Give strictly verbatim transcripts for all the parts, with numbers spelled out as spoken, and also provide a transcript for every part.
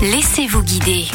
Laissez-vous guider.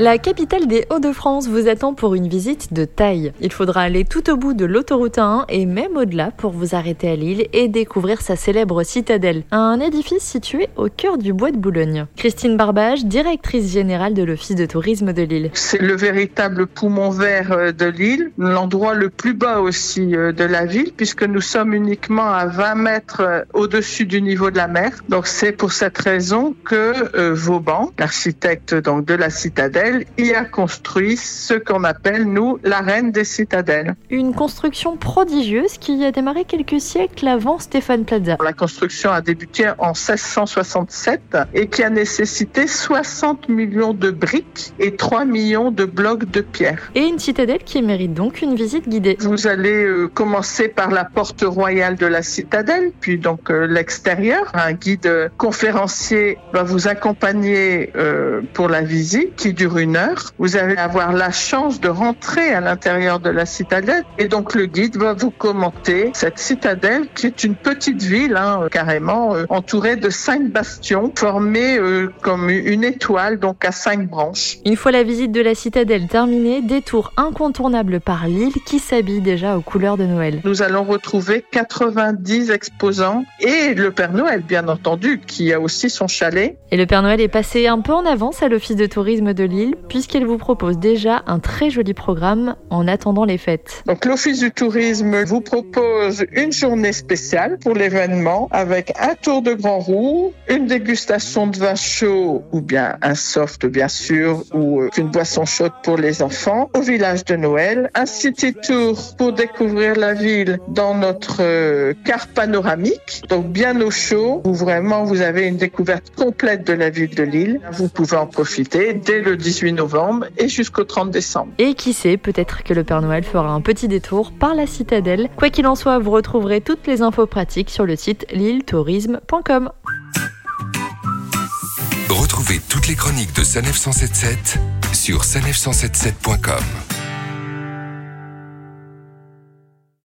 La capitale des Hauts-de-France vous attend pour une visite de taille. Il faudra aller tout au bout de l'autoroute A un et même au-delà pour vous arrêter à Lille et découvrir sa célèbre citadelle, un édifice situé au cœur du bois de Boulogne. Christine Barbage, directrice générale de l'Office de tourisme de Lille. C'est le véritable poumon vert de Lille, l'endroit le plus bas aussi de la ville puisque nous sommes uniquement à vingt mètres au-dessus du niveau de la mer. Donc c'est pour cette raison que Vauban, l'architecte donc de la citadelle, y a construit ce qu'on appelle, nous, la reine des citadelles. Une construction prodigieuse qui a démarré quelques siècles avant Stéphane Plaza. La construction a débuté en seize cent soixante-sept et qui a nécessité soixante millions de briques et trois millions de blocs de pierre. Et une citadelle qui mérite donc une visite guidée. Vous allez euh, commencer par la porte royale de la citadelle, puis donc euh, l'extérieur. Un guide euh, conférencier va vous accompagner euh, pour la visite qui dure une heure. Vous allez avoir la chance de rentrer à l'intérieur de la citadelle et donc le guide va vous commenter cette citadelle qui est une petite ville hein, carrément euh, entourée de cinq bastions formés euh, comme une étoile donc à cinq branches. Une fois la visite de la citadelle terminée, détour incontournable par Lille qui s'habille déjà aux couleurs de Noël. Nous allons retrouver quatre-vingt-dix exposants et le Père Noël bien entendu qui a aussi son chalet. Et le Père Noël est passé un peu en avance à l'Office de tourisme de Lille, puisqu'elle vous propose déjà un très joli programme en attendant les fêtes. Donc l'Office du tourisme vous propose une journée spéciale pour l'événement avec un tour de Grand Roux, une dégustation de vin chaud ou bien un soft bien sûr ou une boisson chaude pour les enfants au village de Noël, un city tour pour découvrir la ville dans notre carte panoramique, donc bien au chaud où vraiment vous avez une découverte complète de la ville de Lille. Vous pouvez en profiter dès le dix-huit novembre et jusqu'au trente décembre. Et qui sait, peut-être que le Père Noël fera un petit détour par la citadelle. Quoi qu'il en soit, vous retrouverez toutes les infos pratiques sur le site lille tourisme point com. Retrouvez toutes les chroniques de Sanef cent soixante-dix-sept sur sanef cent soixante-dix-sept point com.